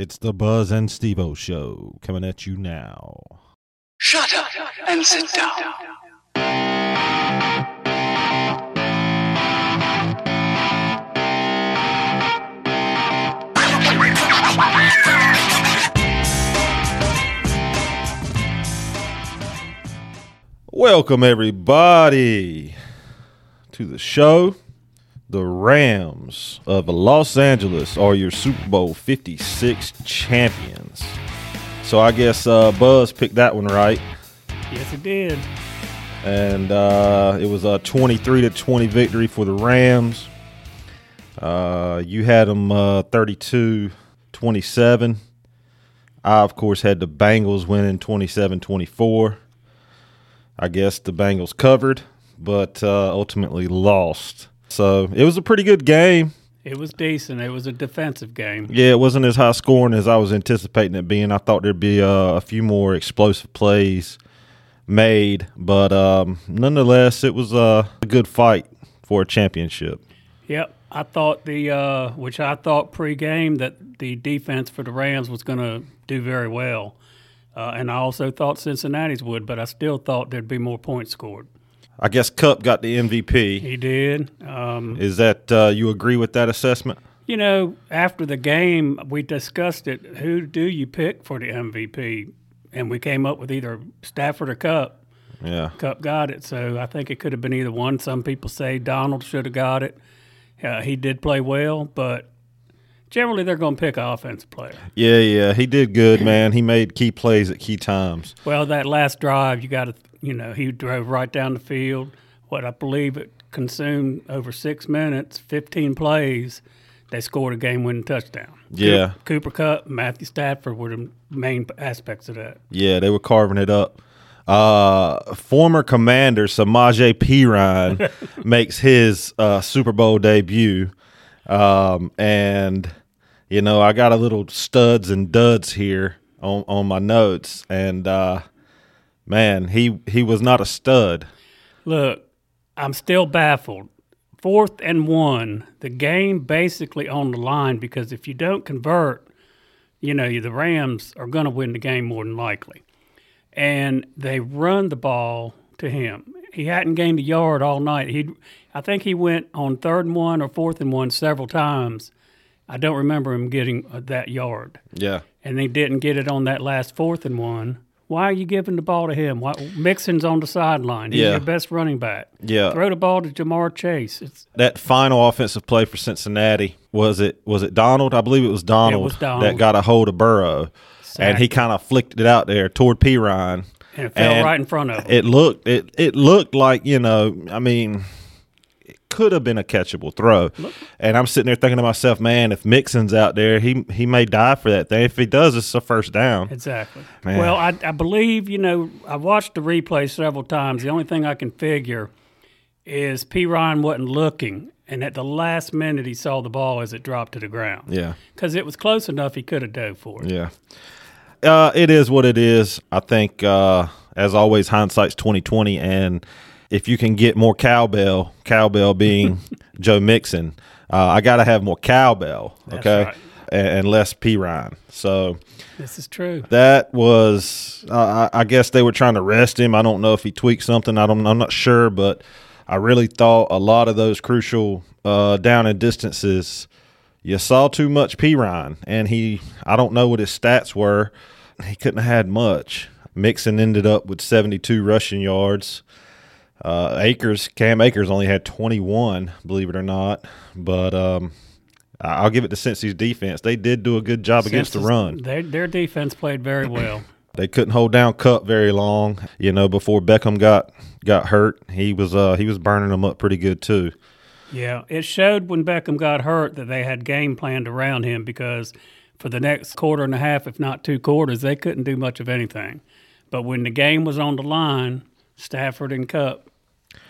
It's the Buzz and Stevo Show coming at you now. Shut up and sit down. Welcome, everybody, to the show. The Rams of Los Angeles are your Super Bowl 56 champions. So I guess Buzz picked that one right. Yes, it did. And it was a 23-20 victory for the Rams. You had them 32-27. I, of course, had the Bengals winning 27-24. I guess the Bengals covered, but ultimately lost. So it was a pretty good game. It was decent. It was a defensive game. Yeah, it wasn't as high scoring as I was anticipating it being. I thought there'd be a few more explosive plays made, but nonetheless, it was a good fight for a championship. Yep. I thought I thought pre-game that the defense for the Rams was going to do very well, and I also thought Cincinnati's would, but I still thought there'd be more points scored. I guess Kupp got the MVP. He did. Is that you agree with that assessment? You know, after the game, we discussed it. Who do you pick for the MVP? And we came up with either Stafford or Kupp. Yeah. Kupp got it, so I think it could have been either one. Some people say Donald should have got it. He did play well, but generally they're going to pick an offensive player. Yeah. He did good, man. He made key plays at key times. Well, that last drive, you got to he drove right down the field. What I believe it consumed over 6 minutes, 15 plays. They scored a game-winning touchdown. Yeah. Cooper Kupp, Matthew Stafford were the main aspects of that. Yeah, they were carving it up. Former Commander Samaje Perine makes his Super Bowl debut. And, you know, I got a little studs and duds here on my notes. And, man, he was not a stud. Look, I'm still baffled. 4th and 1, the game basically on the line, because if you don't convert, the Rams are going to win the game more than likely. And they run the ball to him. He hadn't gained a yard all night. I think he went on 3rd and 1 or 4th and 1 several times. I don't remember him getting that yard. Yeah. And they didn't get it on that last 4th and 1. Why are you giving the ball to him? Mixon's on the sideline. He's your best running back. Yeah. Throw the ball to Jamar Chase. That final offensive play for Cincinnati, was it Donald? I believe it was Donald, that got a hold of Burrow. Exactly. And he kind of flicked it out there toward Perine. And it fell right in front of him. It looked like, it could have been a catchable throw. Look. And I'm sitting there thinking to myself, man, if Mixon's out there, he may die for that thing. If he does, it's a first down. Exactly. Man. Well, I believe, I watched the replay several times. The only thing I can figure is Perine wasn't looking, and at the last minute he saw the ball as it dropped to the ground. Yeah. Because it was close enough he could have dove for it. Yeah. It is what it is. I think, as always, hindsight's 20/20, and if you can get more cowbell being Joe Mixon, I got to have more cowbell, okay, right. and less Perine. So this is true. That was, I guess they were trying to rest him. I don't know if he tweaked something. I'm not sure, but I really thought a lot of those crucial down and distances, you saw too much Perine, and I don't know what his stats were. He couldn't have had much. Mixon ended up with 72 rushing yards. Cam Akers only had 21, believe it or not. But I'll give it to Cincy's defense. They did do a good job against the run. Their defense played very well. They couldn't hold down Kupp very long. Before Beckham got hurt, he was burning them up pretty good too. Yeah, it showed when Beckham got hurt that they had game planned around him, because for the next quarter and a half, if not 2 quarters, they couldn't do much of anything. But when the game was on the line, Stafford and Kupp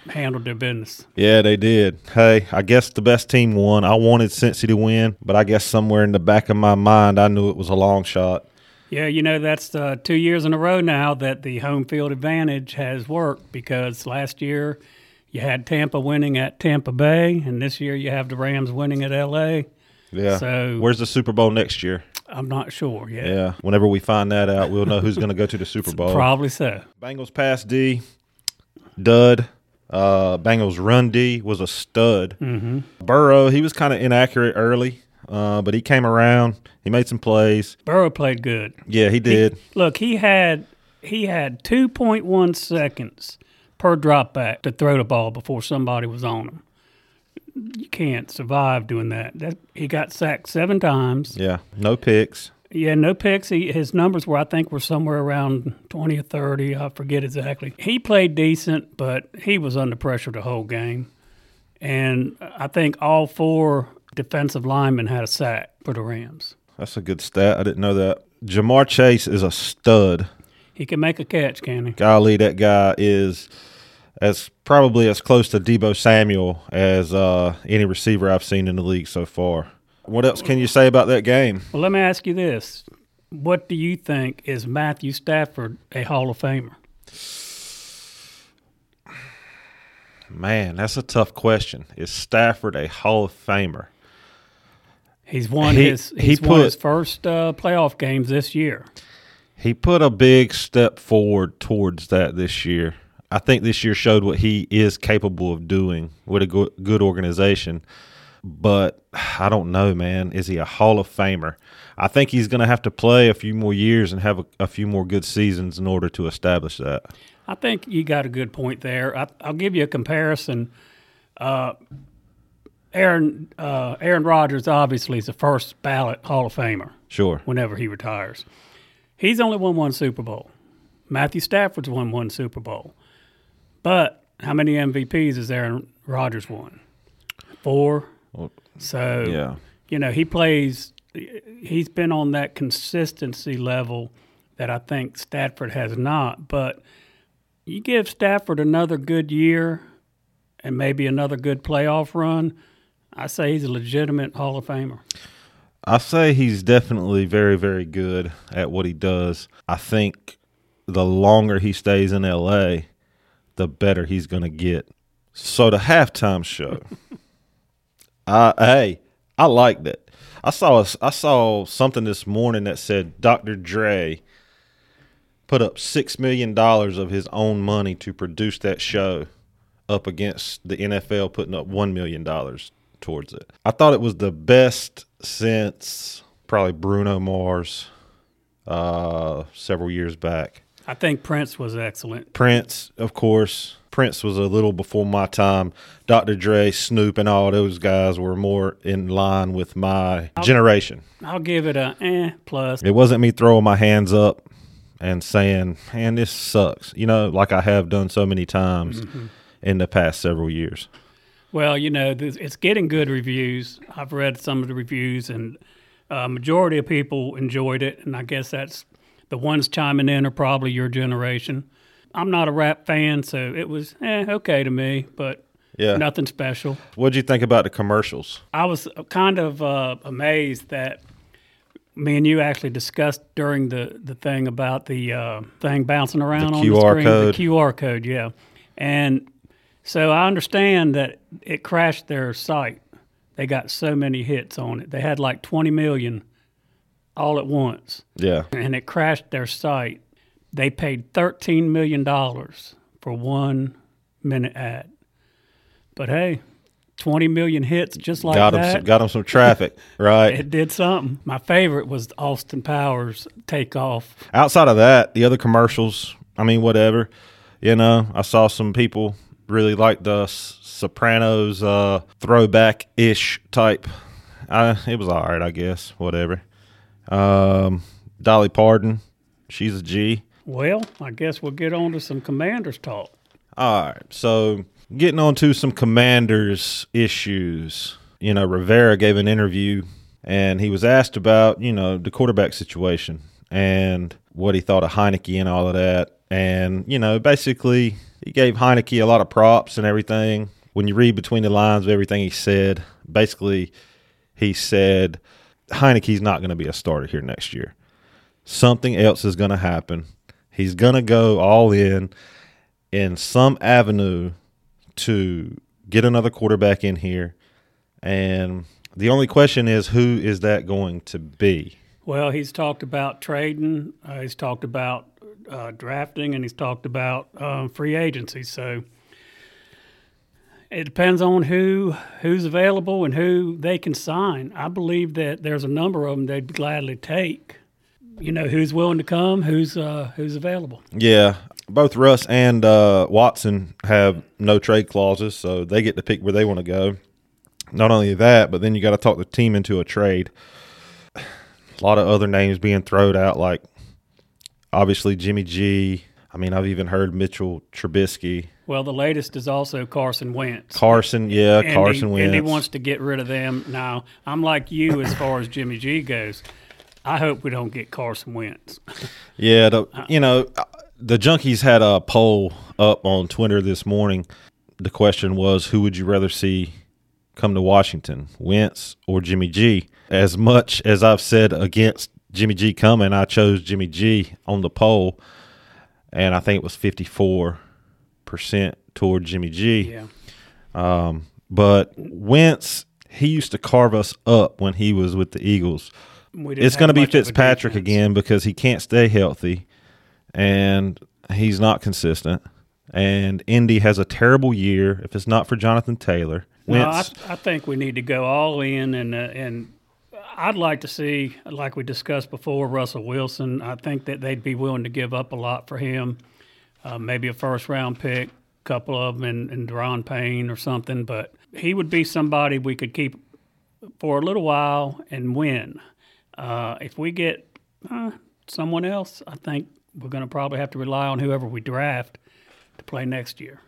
handled their business. Yeah, they did. Hey, I guess the best team won. I wanted Cincy to win, but I guess somewhere in the back of my mind, I knew it was a long shot. Yeah, that's 2 years in a row now that the home field advantage has worked, because last year you had Tampa winning at Tampa Bay, and this year you have the Rams winning at L.A. Yeah. So where's the Super Bowl next year? I'm not sure yet. Yeah. Whenever we find that out, we'll know who's going to go to the Super Bowl. Probably so. Bengals pass D, dud. Bengals run D was a stud. Mm-hmm. Burrow, he was kind of inaccurate early, but he came around. He made some plays. Burrow played good. Yeah, he did. He had 2.1 seconds per drop back to throw the ball before somebody was on him. You can't survive doing that. He got sacked 7 times. Yeah, no picks. Yeah, no picks. His numbers were, I think, were somewhere around 20 or 30. I forget exactly. He played decent, but he was under pressure the whole game. And I think all 4 defensive linemen had a sack for the Rams. That's a good stat. I didn't know that. Jamar Chase is a stud. He can make a catch, can he? Golly, that guy is probably as close to Debo Samuel as any receiver I've seen in the league so far. What else can you say about that game? Well, let me ask you this. What do you think, is Matthew Stafford a Hall of Famer? Man, that's a tough question. Is Stafford a Hall of Famer? He's won his first playoff games this year. He put a big step forward towards that this year. I think this year showed what he is capable of doing with a good organization. But I don't know, man. Is he a Hall of Famer? I think he's going to have to play a few more years and have a few more good seasons in order to establish that. I think you got a good point there. I'll give you a comparison. Aaron Rodgers obviously is the first ballot Hall of Famer. Sure. Whenever he retires. He's only won 1 Super Bowl. Matthew Stafford's won 1 Super Bowl. But how many MVPs has Aaron Rodgers won? 4. So, yeah. He plays – he's been on that consistency level that I think Stafford has not. But you give Stafford another good year and maybe another good playoff run, I say he's a legitimate Hall of Famer. I say he's definitely very, very good at what he does. I think the longer he stays in L.A., the better he's going to get. So the halftime show – I liked it. I saw something this morning that said Dr. Dre put up $6 million of his own money to produce that show up against the NFL putting up $1 million towards it. I thought it was the best since probably Bruno Mars several years back. I think Prince was excellent. Prince, of course. Prince was a little before my time. Dr. Dre, Snoop, and all those guys were more in line with my generation. I'll give it a plus. It wasn't me throwing my hands up and saying, man, this sucks, like I have done so many times in the past several years. Well, it's getting good reviews. I've read some of the reviews, and a majority of people enjoyed it, and I guess that's the ones chiming in are probably your generation. I'm not a rap fan, so it was okay to me, but nothing special. What did you think about the commercials? I was kind of amazed that me and you actually discussed during the thing about the thing bouncing around on the screen. Code. The QR code, yeah. And so I understand that it crashed their site. They got so many hits on it. They had like 20 million all at once. Yeah. And it crashed their site. They paid $13 million for 1-minute ad. But, hey, 20 million hits just like that. Got them some traffic, right? It did something. My favorite was Austin Powers' Takeoff. Outside of that, the other commercials, I mean, whatever. I saw some people really like the Sopranos throwback-ish type. It was all right, I guess, whatever. Dolly Parton, she's a G. Well, I guess we'll get on to some Commanders talk. All right, so getting on to some Commanders issues. Rivera gave an interview, and he was asked about, the quarterback situation and what he thought of Heinicke and all of that. And, basically he gave Heinicke a lot of props and everything. When you read between the lines of everything he said, basically he said Heinicke's not going to be a starter here next year. Something else is going to happen. He's going to go all in some avenue to get another quarterback in here. And the only question is, who is that going to be? Well, he's talked about trading, he's talked about drafting, and he's talked about free agency. So it depends on who's available and who they can sign. I believe that there's a number of them they'd gladly take. You know, who's willing to come, who's available. Yeah, both Russ and Watson have no trade clauses, so they get to pick where they want to go. Not only that, but then you got to talk the team into a trade. A lot of other names being thrown out, like obviously Jimmy G. I mean, I've even heard Mitchell Trubisky. Well, the latest is also Carson Wentz. Carson Wentz. And he wants to get rid of them. Now, I'm like you as far as Jimmy G goes. I hope we don't get Carson Wentz. Yeah, the Junkies had a poll up on Twitter this morning. The question was, who would you rather see come to Washington, Wentz or Jimmy G? As much as I've said against Jimmy G coming, I chose Jimmy G on the poll, and I think it was 54% toward Jimmy G. Yeah. But Wentz, he used to carve us up when he was with the Eagles. It's going to be Fitzpatrick again because he can't stay healthy, and he's not consistent. And Indy has a terrible year if it's not for Jonathan Taylor. I think we need to go all in, and I'd like to see, like we discussed before, Russell Wilson. I think that they'd be willing to give up a lot for him, maybe a first-round pick, a couple of them, and Daron Payne or something. But he would be somebody we could keep for a little while and win. If we get someone else, I think we're going to probably have to rely on whoever we draft to play next year.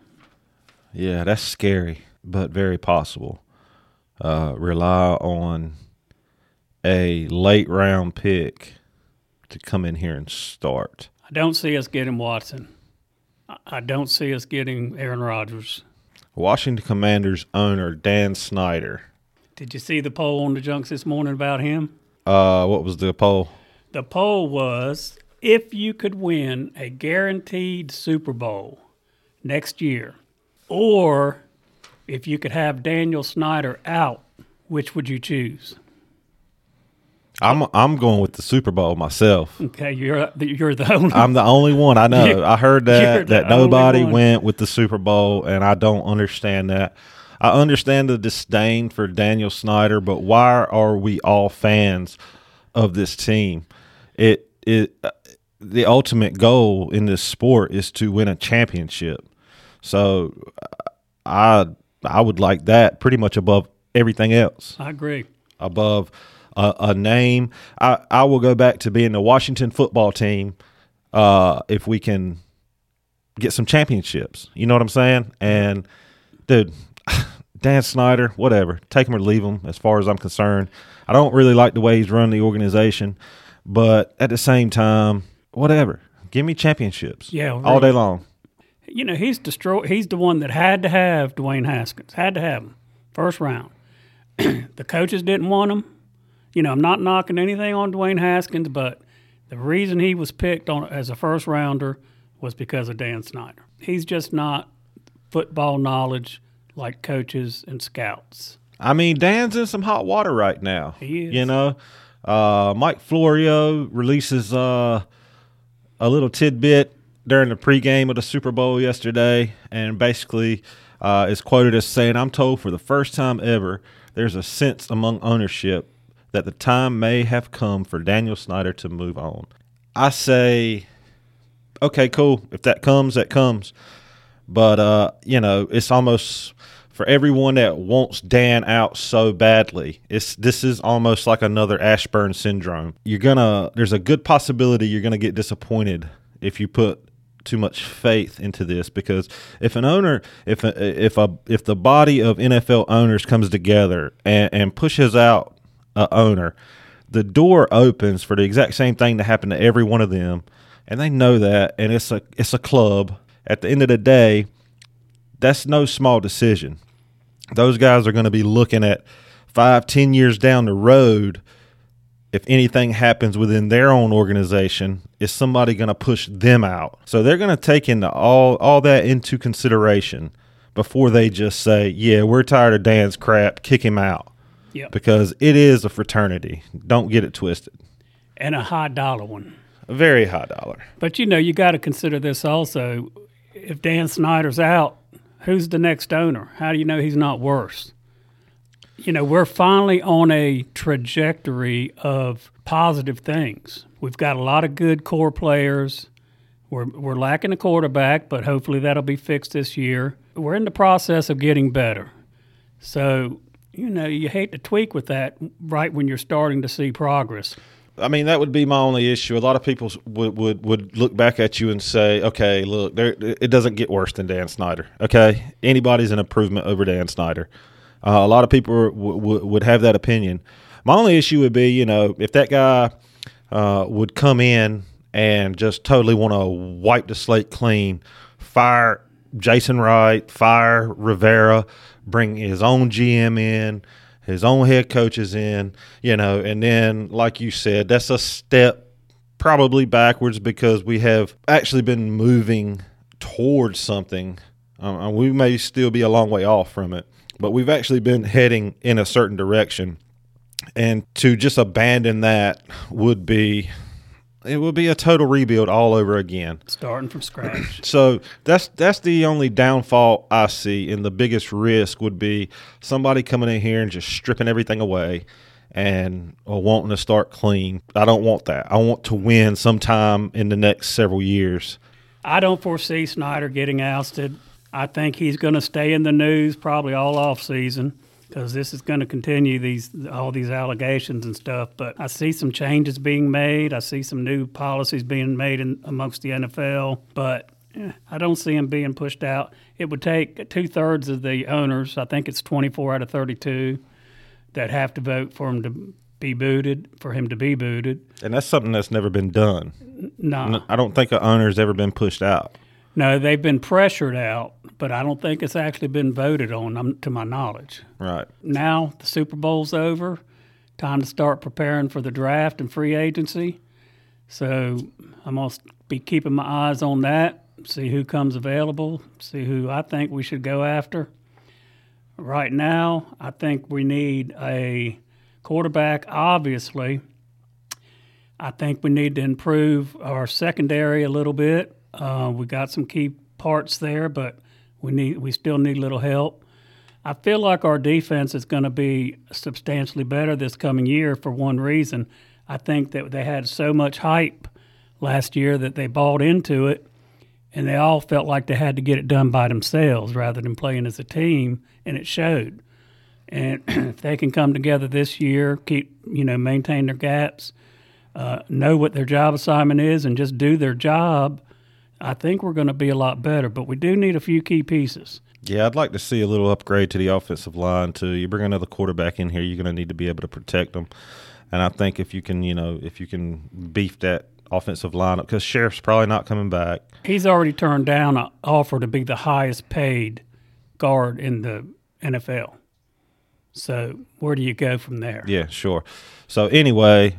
Yeah, that's scary, but very possible. Rely on a late-round pick to come in here and start. I don't see us getting Watson. I don't see us getting Aaron Rodgers. Washington Commanders owner Dan Snyder. Did you see the poll on the Junks this morning about him? What was the poll? The poll was, if you could win a guaranteed Super Bowl next year, or if you could have Daniel Snyder out, which would you choose? I'm going with the Super Bowl myself. Okay, you're the only. I'm the only one. I know. I heard that nobody went with the Super Bowl, and I don't understand that. I understand the disdain for Daniel Snyder, but why are we all fans of this team? The ultimate goal in this sport is to win a championship. So I would like that pretty much above everything else. I agree. Above a name. I will go back to being the Washington football team if we can get some championships. You know what I'm saying? And, dude – Dan Snyder, whatever. Take him or leave him as far as I'm concerned. I don't really like the way he's run the organization, but at the same time, whatever. Give me championships all day long. You know, he's the one that had to have Dwayne Haskins, had to have him first round. The coaches didn't want him. You know, I'm not knocking anything on Dwayne Haskins, but the reason he was picked as a first-rounder was because of Dan Snyder. He's just not football knowledge like coaches and scouts. I mean, Dan's in some hot water right now. He is. You know, Mike Florio releases a little tidbit during the pregame of the Super Bowl yesterday, and basically is quoted as saying, "I'm told for the first time ever, there's a sense among ownership that the time may have come for Daniel Snyder to move on." I say, okay, cool. If that comes, that comes. But, you know, it's almost for everyone that wants Dan out so badly, this is almost like another Ashburn syndrome. There's a good possibility you're going to get disappointed if you put too much faith into this, because if an owner, if the body of NFL owners comes together and pushes out an owner, the door opens for the exact same thing to happen to every one of them. And they know that. And it's a club. At the end of the day, that's no small decision. Those guys are going to be looking at 5-10 years down the road. If anything happens within their own organization, is somebody going to push them out? So they're going to take into all that into consideration before they just say, yeah, we're tired of Dan's crap, kick him out. Yep. Because it is a fraternity. Don't get it twisted. And a high dollar one. A very high dollar. But, you know, you got to consider this also. If Dan Snyder's out, who's the next owner? How do you know he's not worse? You know, we're finally on a trajectory of positive things. We've got a lot of good core players. We're lacking a quarterback, but hopefully that'll be fixed this year. We're in the process of getting better. So, you know, you hate to tweak with that right when you're starting to see progress. I mean, that would be my only issue. A lot of people would look back at you and say, okay, look, it doesn't get worse than Dan Snyder, okay? Anybody's an improvement over Dan Snyder. A lot of people would have that opinion. My only issue would be, you know, if that guy would come in and just totally want to wipe the slate clean, fire Jason Wright, fire Rivera, bring his own GM in, his own head coaches in, you know, and then, like you said, that's a step probably backwards because we have actually been moving towards something. And we may still be a long way off from it, but we've actually been heading in a certain direction. And to just abandon that would be – it will be a total rebuild all over again. Starting from scratch. So that's the only downfall I see, and the biggest risk would be somebody coming in here and just stripping everything away and wanting to start clean. I don't want that. I want to win sometime in the next several years. I don't foresee Snyder getting ousted. I think he's going to stay in the news probably all offseason, because this is going to continue all these allegations and stuff. But I see some changes being made. I see some new policies being made amongst the NFL. But I don't see them being pushed out. It would take two-thirds of the owners, I think it's 24 out of 32, that have to vote for him to be booted, And that's something that's never been done. No. I don't think an owner's ever been pushed out. No, they've been pressured out, but I don't think it's actually been voted on, to my knowledge. Right. Now the Super Bowl's over. Time to start preparing for the draft and free agency. So I'm going to be keeping my eyes on that, see who comes available, see who I think we should go after. Right now, I think we need a quarterback, obviously. I think we need to improve our secondary a little bit. We got some key parts there, but we still need a little help. I feel like our defense is going to be substantially better this coming year for one reason. I think that they had so much hype last year that they bought into it, and they all felt like they had to get it done by themselves rather than playing as a team, and it showed. And if they can come together this year, maintain their gaps, know what their job assignment is, and just do their job, I think we're going to be a lot better, but we do need a few key pieces. Yeah, I'd like to see a little upgrade to the offensive line, too. You bring another quarterback in here, you're going to need to be able to protect them. And I think if you can beef that offensive line up, because Sheriff's probably not coming back. He's already turned down an offer to be the highest paid guard in the NFL. So where do you go from there? Yeah, sure. So anyway,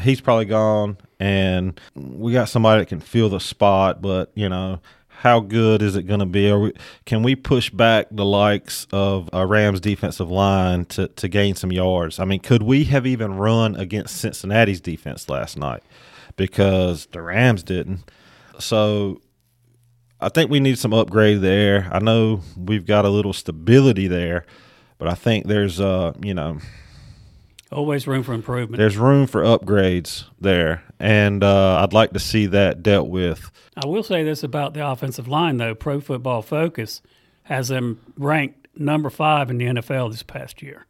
he's probably gone, and we got somebody that can fill the spot, but, you know, how good is it going to be? Can we push back the likes of a Rams defensive line to gain some yards? I mean, could we have even run against Cincinnati's defense last night? Because the Rams didn't. So I think we need some upgrade there. I know we've got a little stability there, but I think there's, always room for improvement. There's room for upgrades there, and I'd like to see that dealt with. I will say this about the offensive line, though. Pro Football Focus has them ranked number 5 in the NFL this past year.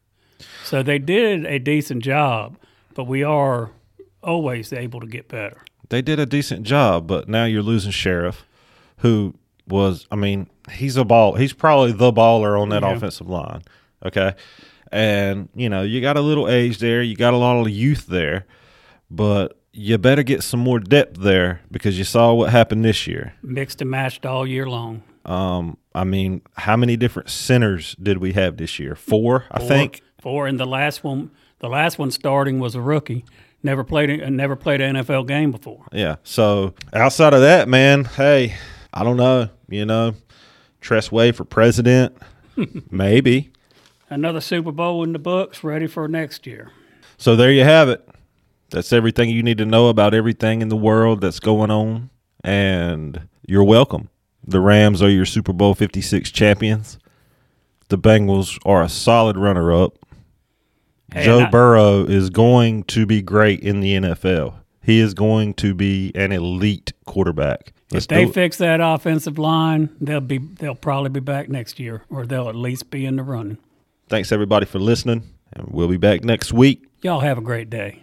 So they did a decent job, but we are always able to get better. They did a decent job, but now you're losing Sheriff, who was – I mean, he's a ball. He's probably the baller on that offensive line, okay? And, you know, you got a little age there. You got a lot of youth there. But you better get some more depth there because you saw what happened this year. Mixed and matched all year long. I mean, how many different centers did we have this year? Four, I think. Four, and the last one starting was a rookie. Never played an NFL game before. Yeah, so outside of that, man, hey, I don't know. You know, Tressway for president, maybe. Another Super Bowl in the books, ready for next year. So there you have it. That's everything you need to know about everything in the world that's going on. And you're welcome. The Rams are your Super Bowl 56 champions. The Bengals are a solid runner-up. Hey, Joe Burrow is going to be great in the NFL. He is going to be an elite quarterback. If they fix that offensive line, they'll probably be back next year, or they'll at least be in the running. Thanks, everybody, for listening, and we'll be back next week. Y'all have a great day.